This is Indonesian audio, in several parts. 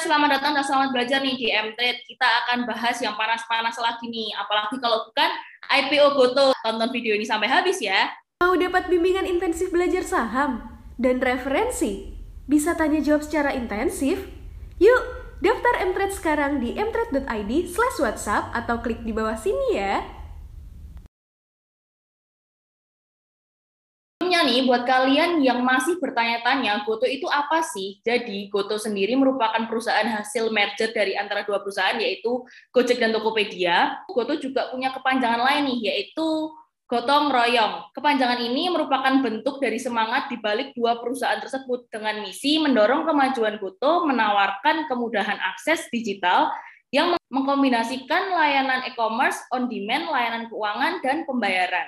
selamat datang dan selamat belajar nih di Mtrade. Kita akan bahas yang panas-panas lagi nih, apalagi kalau bukan IPO GOTO. Tonton video ini sampai habis ya. Mau dapat bimbingan intensif belajar saham dan referensi? Bisa tanya jawab secara intensif? Yuk, daftar Mtrade sekarang di mtrade.id/whatsapp atau klik di bawah sini ya. Nih, buat kalian yang masih bertanya-tanya, GOTO itu apa sih? Jadi, GOTO sendiri merupakan perusahaan hasil merger dari antara dua perusahaan, yaitu Gojek dan Tokopedia. GOTO juga punya kepanjangan lain nih, yaitu Gotong Royong. Kepanjangan ini merupakan bentuk dari semangat di balik dua perusahaan tersebut dengan misi mendorong kemajuan GOTO, menawarkan kemudahan akses digital yang mengkombinasikan layanan e-commerce, on-demand, layanan keuangan, dan pembayaran.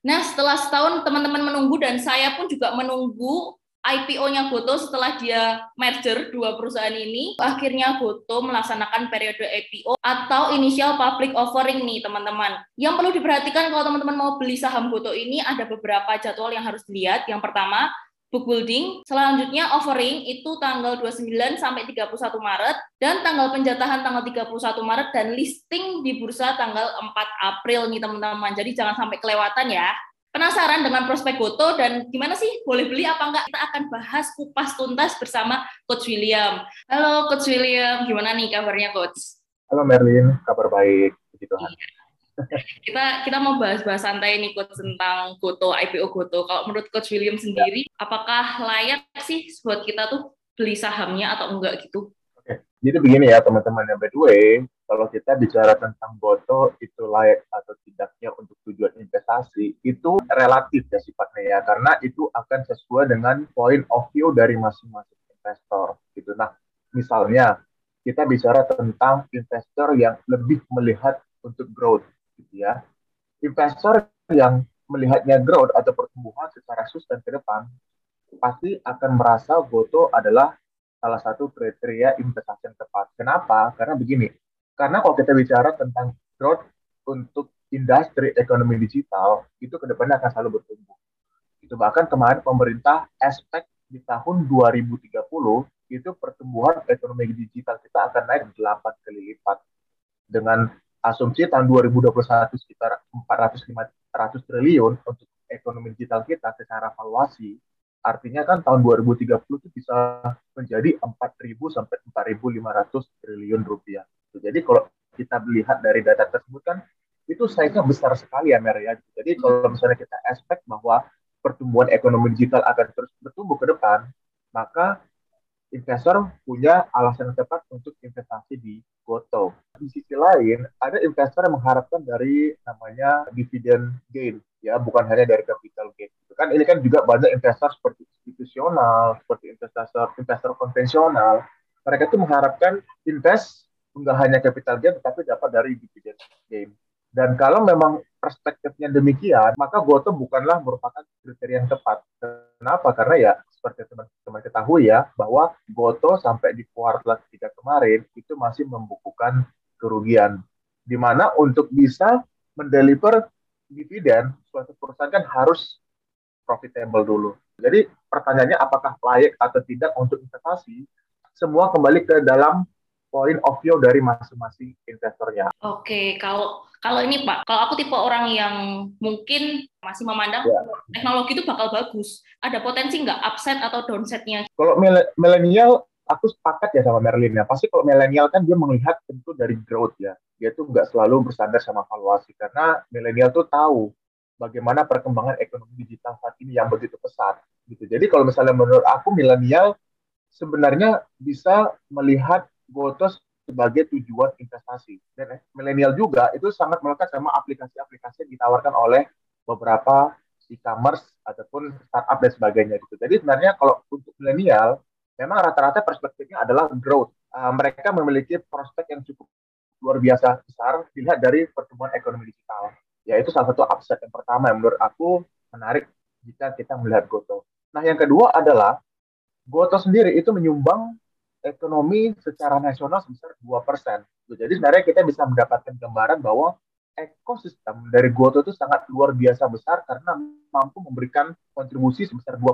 Nah, setelah setahun teman-teman menunggu, dan saya pun juga menunggu IPO-nya GOTO setelah dia merger dua perusahaan ini. Akhirnya GOTO melaksanakan periode IPO atau Initial Public Offering nih teman-teman. Yang perlu diperhatikan kalau teman-teman mau beli saham GOTO ini, ada beberapa jadwal yang harus dilihat. Yang pertama, book building, selanjutnya offering itu tanggal 29 sampai 31 Maret, dan tanggal penjatahan tanggal 31 Maret, dan listing di bursa tanggal 4 April nih teman-teman. Jadi jangan sampai kelewatan ya. Penasaran dengan prospek GOTO dan gimana sih boleh beli apa enggak? Kita akan bahas kupas tuntas bersama Coach William. Halo Coach William, gimana nih kabarnya Coach? Halo Merlin, kabar baik, puji Tuhan. Iya. Kita mau bahas-bahas santai nih Coach tentang GOTO, IPO GOTO. Kalau menurut Coach William sendiri, apakah layak sih buat kita tuh beli sahamnya atau enggak gitu? Oke, jadi begini ya teman-teman. By the way, kalau kita bicara tentang GOTO itu layak atau tidaknya untuk tujuan investasi, itu relatif ya sifatnya ya, karena itu akan sesuai dengan point of view dari masing-masing investor gitu. Nah, misalnya kita bicara tentang investor yang lebih melihat untuk growth. Ya, investor yang melihatnya growth atau pertumbuhan secara sustain ke depan pasti akan merasa GOTO adalah salah satu kriteria investasi yang tepat. Kenapa? Karena begini, karena kalau kita bicara tentang growth untuk industri ekonomi digital, itu ke depannya akan selalu bertumbuh. Itu bahkan kemarin pemerintah expect di tahun 2030 itu pertumbuhan ekonomi digital kita akan naik 8 kali lipat, dengan asumsi tahun 2021 sekitar 400-500 triliun untuk ekonomi digital kita secara valuasi. Artinya kan tahun 2030 itu bisa menjadi 4.000 sampai 4.500 triliun rupiah. Jadi kalau kita melihat dari data tersebut kan itu size-nya besar sekali ya Mer ya. Jadi kalau misalnya kita expect bahwa pertumbuhan ekonomi digital akan terus bertumbuh ke depan, maka investor punya alasan yang tepat untuk investasi di GOTO. Di sisi lain, ada investor yang mengharapkan dari namanya dividend gain, ya, bukan hanya dari capital gain. Kan ini kan juga banyak investor seperti institusional, seperti investor konvensional. Mereka itu mengharapkan invest enggak hanya capital gain, tetapi dapat dari dividend gain. Dan kalau memang perspektifnya demikian, maka GOTO bukanlah merupakan kriteria yang tepat. Kenapa? Karena ya, seperti teman-teman ketahui ya, bahwa GOTO sampai di kuartal 3 kemarin itu masih membukukan kerugian. Di mana untuk bisa mendeliver dividen, suatu perusahaan kan harus profitable dulu. Jadi pertanyaannya apakah layak atau tidak untuk investasi, semua kembali ke dalam point of view dari masing-masing investornya. Oke, kalau ini Pak, kalau aku tipe orang yang mungkin masih memandang teknologi itu bakal bagus, ada potensi nggak upset atau downset-nya? Kalau milenial, aku sepakat ya sama Merlin ya. Pasti kalau milenial kan dia melihat tentu dari growth ya. Dia tuh nggak selalu bersandar sama valuasi, karena milenial tuh tahu bagaimana perkembangan ekonomi digital saat ini yang begitu pesat. Gitu. Jadi kalau misalnya menurut aku milenial sebenarnya bisa melihat GOTO sebagai tujuan investasi. Dan milenial juga itu sangat melekat sama aplikasi-aplikasi yang ditawarkan oleh beberapa e-commerce ataupun startup dan sebagainya gitu. Jadi sebenarnya kalau untuk milenial memang rata-rata perspektifnya adalah growth. Mereka memiliki prospek yang cukup luar biasa besar dilihat dari pertumbuhan ekonomi digital. Yaitu salah satu upset yang pertama yang menurut aku menarik jika kita melihat GOTO. Nah, yang kedua adalah GOTO sendiri itu menyumbang ekonomi secara nasional sebesar 2%. Jadi sebenarnya kita bisa mendapatkan gambaran bahwa ekosistem dari GOTO itu sangat luar biasa besar karena mampu memberikan kontribusi sebesar 2%.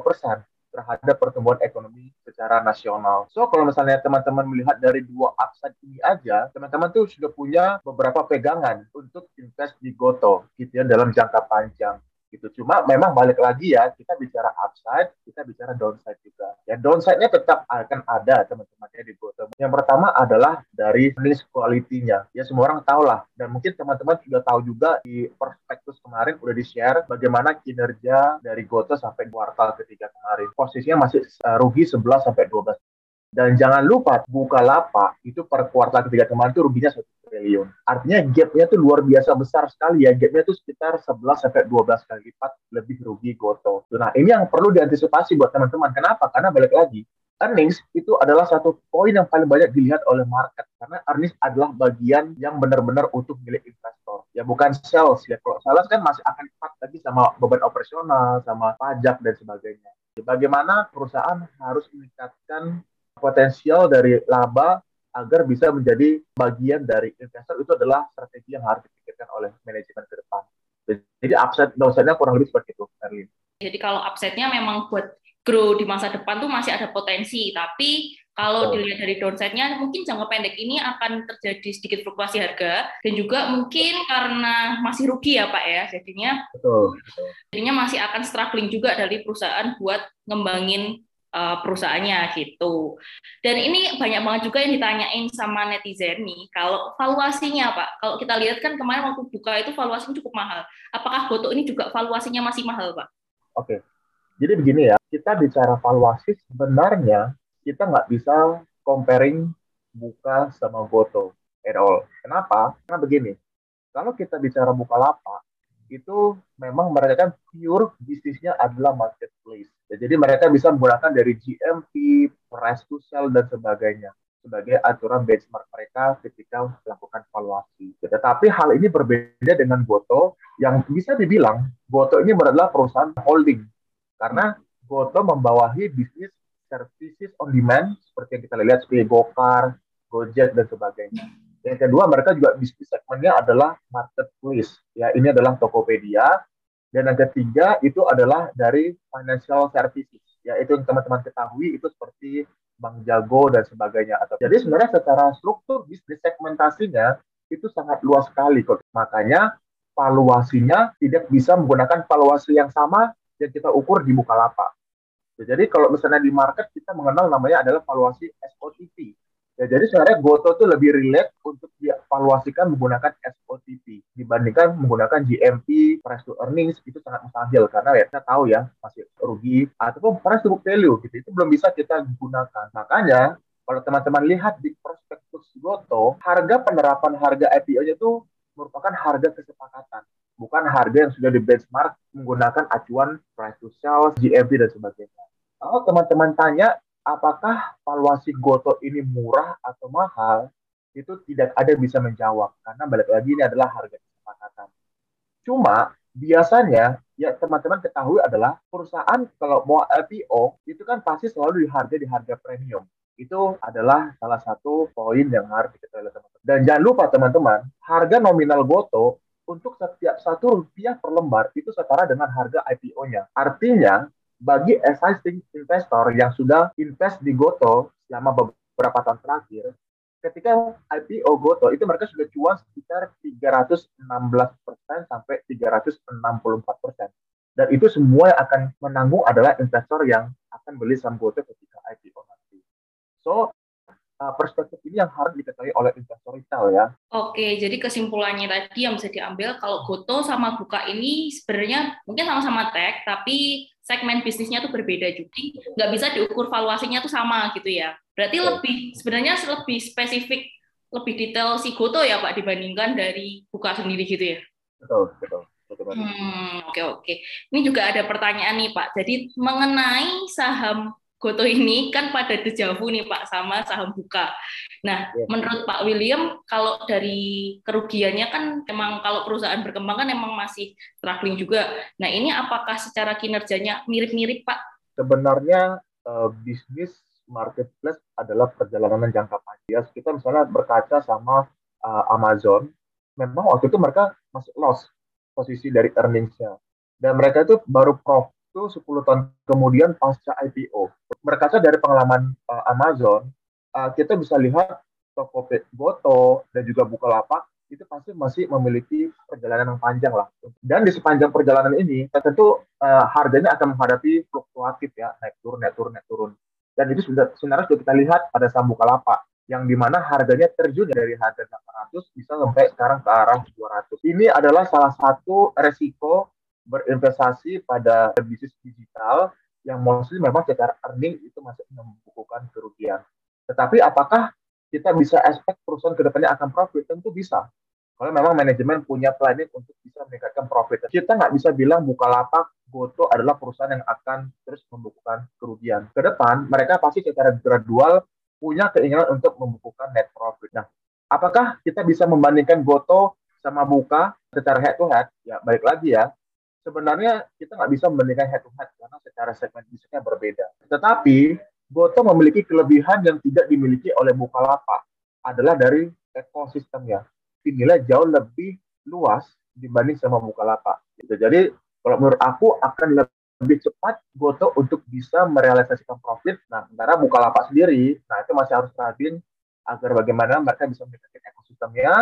terhadap pertumbuhan ekonomi secara nasional. So, kalau misalnya teman-teman melihat dari dua upside ini aja, teman-teman tuh sudah punya beberapa pegangan untuk invest di GOTO gitu ya, dalam jangka panjang. Gitu. Cuma memang balik lagi ya, kita bicara upside, kita bicara downside juga. Ya, downside-nya tetap akan ada teman-temannya di GOTO. Yang pertama adalah dari earnings quality-nya. Ya, semua orang tahu lah. Dan mungkin teman-teman sudah tahu juga di perspektus kemarin udah di-share bagaimana kinerja dari GOTO sampai kuartal ketiga kemarin. Posisinya masih rugi 11-12. Dan jangan lupa, Bukalapak itu per kuartal ketiga kemarin itu ruginya 1 triliun. Artinya gap-nya itu luar biasa besar sekali ya. Gap-nya itu sekitar 11-12 kali lipat lebih rugi GOTO. Nah, ini yang perlu diantisipasi buat teman-teman. Kenapa? Karena balik lagi, earnings itu adalah satu poin yang paling banyak dilihat oleh market. Karena earnings adalah bagian yang benar-benar utuh milik investor. Ya, bukan sales. Ya, kalau sales kan masih akan lipat lagi sama beban operasional, sama pajak, dan sebagainya. Bagaimana perusahaan harus meningkatkan potensial dari laba agar bisa menjadi bagian dari investor, itu adalah strategi yang harus dipikirkan oleh manajemen ke depan. Jadi upside downside-nya kurang lebih seperti itu, Erlin. Jadi kalau upside-nya memang buat grow di masa depan tuh masih ada potensi, tapi kalau dilihat dari downside-nya mungkin jangka pendek ini akan terjadi sedikit fluktuasi harga dan juga mungkin karena masih rugi ya Pak ya, jadinya betul. Jadinya masih akan struggling juga dari perusahaan buat ngembangin perusahaannya gitu. Dan ini banyak banget juga yang ditanyain sama netizen nih, kalau valuasinya Pak, kalau kita lihat kan kemarin waktu buka itu valuasinya cukup mahal. Apakah GOTO ini juga valuasinya masih mahal Pak? Oke, jadi begini ya, kita bicara valuasi sebenarnya kita nggak bisa comparing Buka sama GOTO at all. Kenapa? Karena begini, kalau kita bicara Bukalapak, itu memang mereka kan pure bisnisnya adalah marketplace. Jadi mereka bisa menggunakan dari GMP, price to sell, dan sebagainya sebagai aturan benchmark mereka ketika melakukan valuasi. Tetapi hal ini berbeda dengan GOTO yang bisa dibilang GOTO ini adalah perusahaan holding. Karena GOTO membawahi bisnis services on demand seperti yang kita lihat seperti GoCar, Gojek, dan sebagainya. Yang kedua, mereka juga bisnis segmennya adalah marketplace. Ya, ini adalah Tokopedia. Dan yang ketiga, itu adalah dari financial services. Ya, itu yang teman-teman ketahui, itu seperti Bank Jago dan sebagainya. Jadi sebenarnya secara struktur bisnis segmentasinya, itu sangat luas sekali. Makanya, valuasinya tidak bisa menggunakan valuasi yang sama yang kita ukur di Bukalapak. Jadi kalau misalnya di market, kita mengenal namanya adalah valuasi SOTP. Ya, jadi sebenarnya GOTO itu lebih relate untuk dievaluasikan menggunakan SOTP dibandingkan menggunakan GMP, price to earnings, itu sangat mustahil karena ya kita tahu ya masih rugi ataupun price to book value gitu, itu belum bisa kita gunakan. Makanya kalau teman-teman lihat di prospektus GOTO, harga penerapan harga IPO-nya itu merupakan harga kesepakatan, bukan harga yang sudah di benchmark menggunakan acuan price to sales, GMP, dan sebagainya. Kalau teman-teman tanya apakah valuasi GOTO ini murah atau mahal, itu tidak ada yang bisa menjawab. Karena balik lagi ini adalah harga kesepakatan. Cuma biasanya ya teman-teman ketahui adalah perusahaan kalau mau IPO itu kan pasti selalu di harga premium. Itu adalah salah satu poin yang harus diketahui teman-teman. Dan jangan lupa teman-teman, harga nominal GOTO untuk setiap Rp1 per lembar itu setara dengan harga IPO-nya. Artinya, bagi existing investor yang sudah invest di GOTO selama beberapa tahun terakhir, ketika IPO GOTO itu mereka sudah cuan sekitar 316% sampai 364%. Dan itu semua yang akan menanggung adalah investor yang akan beli saham GOTO ketika IPO nanti. So, perspektif ini yang harus diketahui oleh investor retail ya. Oke, jadi kesimpulannya tadi yang bisa diambil kalau GOTO sama Buka ini sebenarnya mungkin sama-sama tech, tapi segmen bisnisnya tuh berbeda juga. Nggak bisa diukur valuasinya tuh sama gitu ya. Berarti lebih spesifik, lebih detail si GOTO ya Pak dibandingkan dari Buka sendiri gitu ya. Betul. Oke. Ini juga ada pertanyaan nih Pak. Jadi mengenai saham GOTO ini kan pada dejavu nih Pak sama saham Buka. Nah, menurut Pak William, kalau dari kerugiannya kan emang kalau perusahaan berkembang kan emang masih struggling juga. Nah, ini apakah secara kinerjanya mirip-mirip Pak? Sebenarnya bisnis marketplace adalah perjalanan jangka panjang. Kita misalnya berkaca sama Amazon, memang waktu itu mereka masih loss posisi dari earnings-nya. Dan mereka itu baru profit itu 10 tahun kemudian pasca IPO. Berkaca dari pengalaman Amazon, kita bisa lihat Tokopedia, GOTO, dan juga Bukalapak, itu pasti masih memiliki perjalanan yang panjang lah. Dan di sepanjang perjalanan ini, tentu harganya akan menghadapi fluktuatif ya, naik turun. Dan itu sebenarnya sudah kita lihat pada saham Bukalapak, yang dimana harganya terjun dari harga 800 bisa sampai sekarang ke arah 200. Ini adalah salah satu resiko berinvestasi pada bisnis digital, yang mostly memang secara earning itu masih membukukan kerugian. Tetapi apakah kita bisa expect perusahaan kedepannya akan profit? Tentu bisa. Kalau memang manajemen punya planning untuk bisa meningkatkan profit. Kita nggak bisa bilang Bukalapak, GoTo adalah perusahaan yang akan terus membukukan kerugian. Ke depan, mereka pasti secara gradual punya keinginan untuk membukukan net profit. Nah, apakah kita bisa membandingkan GoTo sama Buka secara head-to-head? Ya, balik lagi ya. Sebenarnya kita nggak bisa membandingkan head-to-head karena secara segmen bisnisnya berbeda. Tetapi, GoTo memiliki kelebihan yang tidak dimiliki oleh Bukalapak adalah dari ekosistemnya. Nilai jauh lebih luas dibanding sama Bukalapak. Jadi kalau menurut aku akan lebih cepat GoTo untuk bisa merealisasikan profit. Nah, sementara Bukalapak sendiri, nah itu masih harus perhatiin agar bagaimana mereka bisa meningkatkan ekosistemnya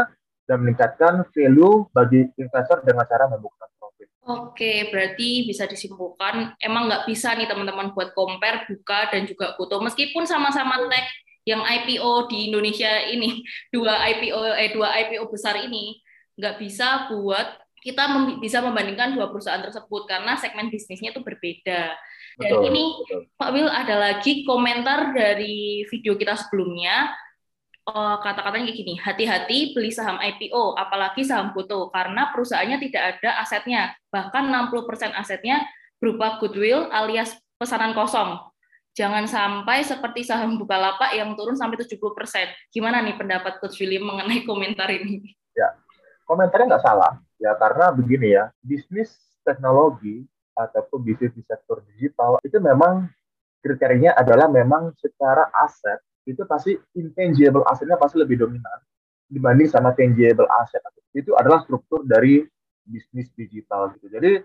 dan meningkatkan value bagi investor dengan cara membuka profit. Oke, berarti bisa disimpulkan emang nggak bisa nih teman-teman buat compare Buka dan juga GoTo meskipun sama-sama tech yang IPO di Indonesia ini, dua IPO besar ini, nggak bisa buat kita bisa membandingkan dua perusahaan tersebut karena segmen bisnisnya itu berbeda. Dan betul, ini betul. Pak Wil, ada lagi komentar dari video kita sebelumnya, kata-katanya kayak gini, hati-hati beli saham IPO, apalagi saham GoTo, karena perusahaannya tidak ada asetnya, bahkan 60% asetnya berupa goodwill alias pesanan kosong. Jangan sampai seperti saham Bukalapak yang turun sampai 70%. Gimana nih pendapat Coach William mengenai komentar ini? Ya, komentarnya nggak salah. Ya, karena begini ya, bisnis teknologi ataupun bisnis di sektor digital, itu memang kriterianya adalah memang secara aset, itu pasti intangible asetnya pasti lebih dominan dibanding sama tangible aset. Itu adalah struktur dari bisnis digital. Gitu. Jadi,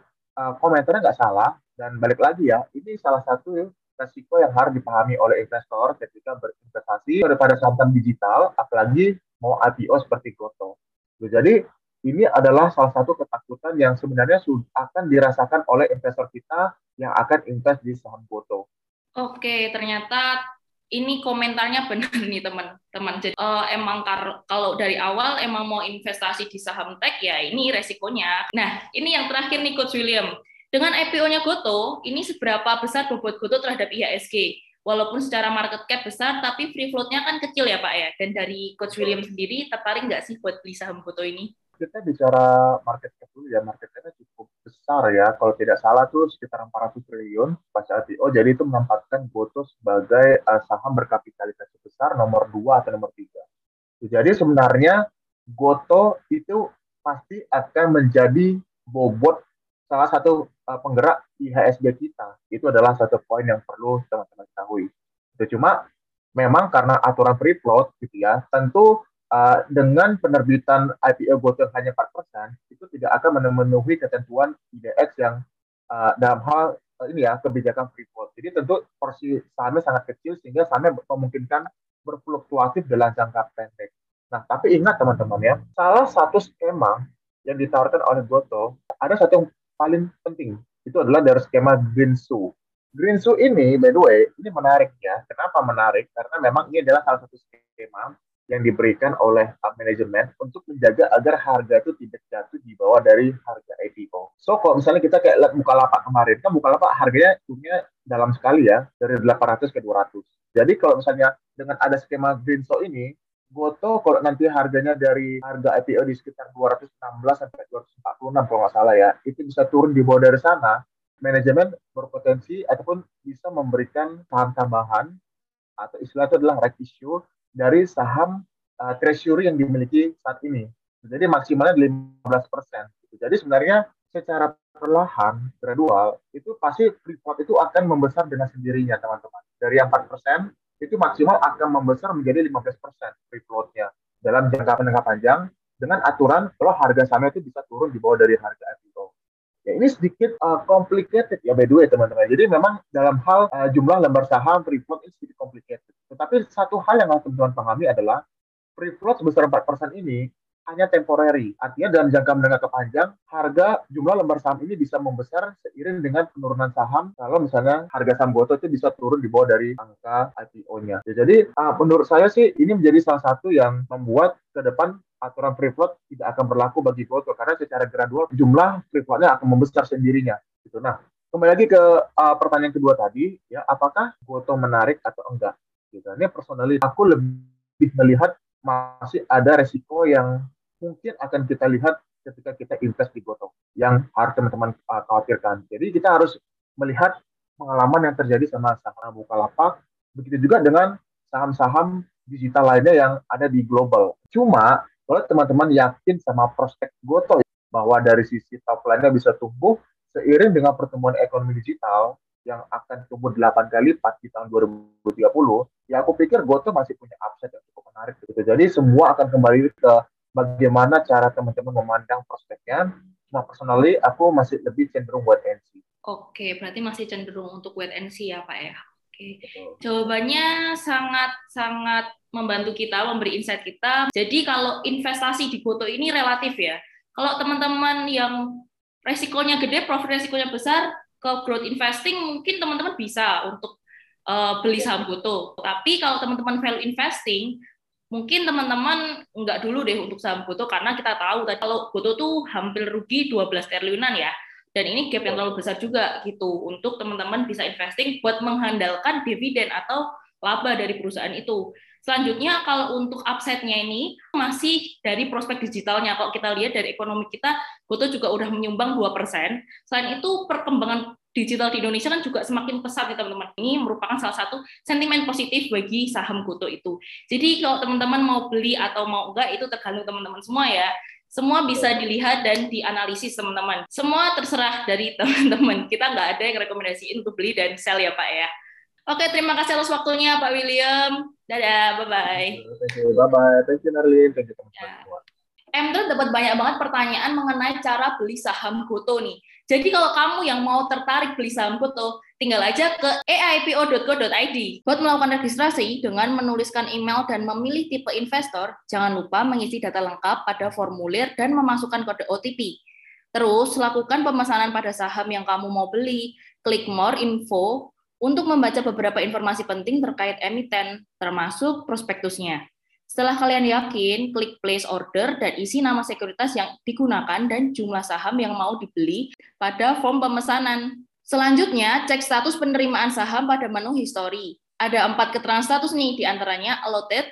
komentarnya nggak salah. Dan balik lagi ya, ini salah satu resiko yang harus dipahami oleh investor ketika berinvestasi daripada saham digital, apalagi mau IPO seperti GoTo. Jadi ini adalah salah satu ketakutan yang sebenarnya akan dirasakan oleh investor kita yang akan invest di saham GoTo. Oke, ternyata ini komentarnya benar nih teman-teman. Jadi emang kalau dari awal emang mau investasi di saham tech ya ini resikonya. Nah, ini yang terakhir nih Coach William. Dengan IPO-nya GoTo, ini seberapa besar bobot GoTo terhadap IHSG? Walaupun secara market cap besar, tapi free float-nya kan kecil ya Pak ya? Dan dari Coach William sendiri, tertarik nggak sih buat beli saham GoTo ini? Kita bicara market cap dulu ya, market cap-nya cukup besar ya. Kalau tidak salah tuh sekitar 400 triliun pas IPO, jadi itu menempatkan GoTo sebagai saham berkapitalisasi besar nomor 2 atau nomor 3. Jadi sebenarnya GoTo itu pasti akan menjadi bobot salah satu penggerak IHSG kita. Itu adalah satu poin yang perlu teman-teman ketahui. Cuma memang karena aturan free float gitu ya, tentu dengan penerbitan IPO GoTo hanya 4%, itu tidak akan memenuhi ketentuan IDX yang dalam hal ini ya kebijakan free float. Jadi tentu porsi sahamnya sangat kecil sehingga sahamnya memungkinkan berfluktuatif dalam jangka pendek. Nah, tapi ingat teman-teman ya, salah satu skema yang ditawarkan oleh GoTo ada satu yang paling penting, itu adalah dari skema Greenshoe. Greenshoe ini, by the way, ini menarik ya. Kenapa menarik? Karena memang ini adalah salah satu skema yang diberikan oleh manajemen untuk menjaga agar harga itu tidak jatuh di bawah dari harga IPO. So, kalau misalnya kita kayak lihat Bukalapak kemarin, kan Bukalapak harganya turunnya dalam sekali ya, dari 800 ke 200. Jadi, kalau misalnya dengan ada skema Greenshoe ini, GoTo kalau nanti harganya dari harga IPO di sekitar 216 sampai 246 kalau nggak salah ya, itu bisa turun di bawah dari sana, manajemen berpotensi ataupun bisa memberikan saham tambahan atau istilah itu adalah right issue dari saham treasury yang dimiliki saat ini. Jadi maksimalnya 15%. Jadi sebenarnya secara perlahan, gradual, itu pasti free float itu akan membesar dengan sendirinya teman-teman. Dari 4%, itu maksimal akan membesar menjadi 15% free float-nya dalam jangka panjang dengan aturan kalau harga sahamnya itu bisa turun di bawah dari harga IPO. Ya, ini sedikit complicated ya by the way teman-teman. Jadi memang dalam hal jumlah lembar saham free float ini sedikit complicated. Tetapi satu hal yang harus teman-teman pahami adalah free float sebesar 4% ini hanya temporary, artinya dalam jangka menengah ke panjang, harga jumlah lembar saham ini bisa membesar seiring dengan penurunan saham. Kalau misalnya harga saham GOTO itu bisa turun di bawah dari angka IPO-nya. Ya, jadi menurut saya sih ini menjadi salah satu yang membuat ke depan aturan free float tidak akan berlaku bagi GOTO karena secara gradual jumlah free float-nya akan membesar sendirinya. Gitu. Nah, kembali lagi ke pertanyaan kedua tadi, ya apakah GOTO menarik atau enggak? Gitu. Ini personally aku lebih melihat masih ada resiko yang mungkin akan kita lihat ketika kita invest di GOTO yang harus teman-teman khawatirkan. Jadi kita harus melihat pengalaman yang terjadi sama saham Bukalapak, begitu juga dengan saham-saham digital lainnya yang ada di global. Cuma kalau teman-teman yakin sama prospek GOTO bahwa dari sisi top line-nya bisa tumbuh seiring dengan pertumbuhan ekonomi digital yang akan tumbuh 8 kali di tahun 2030, ya aku pikir GOTO masih punya upside yang cukup menarik gitu. Jadi semua akan kembali ke bagaimana cara teman-teman memandang prospeknya. Nah, personally aku masih lebih cenderung wait and see. Oke, berarti masih cenderung untuk wait and see ya Pak ya. Oke. Jawabannya sangat membantu kita, memberi insight kita. Jadi kalau investasi di GOTO ini relatif ya. Kalau teman-teman yang resikonya gede, profit resikonya besar, ke growth investing mungkin teman-teman bisa untuk beli saham GOTO. Tapi kalau teman-teman value investing, mungkin teman-teman nggak dulu deh untuk saham GOTO, karena kita tahu tadi kalau GOTO tuh hampir rugi 12 triliunan ya, dan ini gap yang terlalu besar juga gitu untuk teman-teman bisa investing buat mengandalkan dividen atau laba dari perusahaan itu. Selanjutnya kalau untuk upside-nya ini masih dari prospek digitalnya. Kalau kita lihat dari ekonomi kita, GOTO juga udah menyumbang 2%. Selain itu perkembangan digital di Indonesia kan juga semakin pesat nih teman-teman. Ini merupakan salah satu sentimen positif bagi saham GOTO itu. Jadi kalau teman-teman mau beli atau mau enggak itu tergantung teman-teman semua ya. Semua bisa dilihat dan dianalisis teman-teman. Semua terserah dari teman-teman. Kita nggak ada yang rekomendasiin untuk beli dan sell ya Pak ya. Oke, terima kasih atas waktunya Pak William. Dadah, bye-bye. Bye-bye. Thank you, Narlin. Thank you, teman-teman. Mtrade dapat banyak banget pertanyaan mengenai cara beli saham GOTO nih. Jadi kalau kamu yang mau tertarik beli saham GOTO, tinggal aja ke eipo.go.id. Buat melakukan registrasi dengan menuliskan email dan memilih tipe investor, jangan lupa mengisi data lengkap pada formulir dan memasukkan kode OTP. Terus, lakukan pemesanan pada saham yang kamu mau beli. Klik More Info untuk membaca beberapa informasi penting terkait emiten, termasuk prospektusnya. Setelah kalian yakin, klik place order dan isi nama sekuritas yang digunakan dan jumlah saham yang mau dibeli pada form pemesanan. Selanjutnya, cek status penerimaan saham pada menu history. Ada 4 keterangan status nih, diantaranya allotted,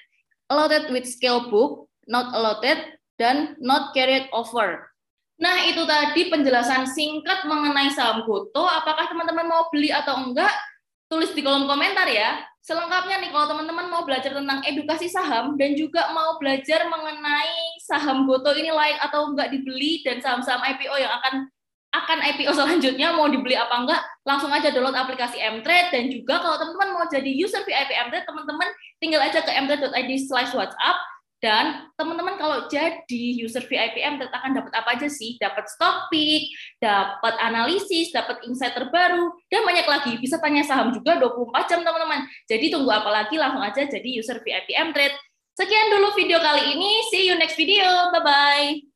allotted with scale book, not allotted, dan not carried over. Nah, itu tadi penjelasan singkat mengenai saham GOTO. Apakah teman-teman mau beli atau enggak? Tulis di kolom komentar ya. Selengkapnya nih, kalau teman-teman mau belajar tentang edukasi saham dan juga mau belajar mengenai saham GOTO ini layak atau enggak dibeli dan saham-saham IPO yang akan IPO selanjutnya mau dibeli apa enggak, langsung aja download aplikasi Mtrade. Dan juga kalau teman-teman mau jadi user VIP Mtrade, teman-teman tinggal aja ke mtrade.id/whatsapp. Dan teman-teman kalau jadi user VIP Mtrade akan dapat apa aja sih? Dapat stock pick, dapat analisis, dapat insight terbaru, dan banyak lagi. Bisa tanya saham juga 24 jam, teman-teman. Jadi tunggu apa lagi? Langsung aja jadi user VIP Mtrade. Sekian dulu video kali ini. See you next video. Bye-bye.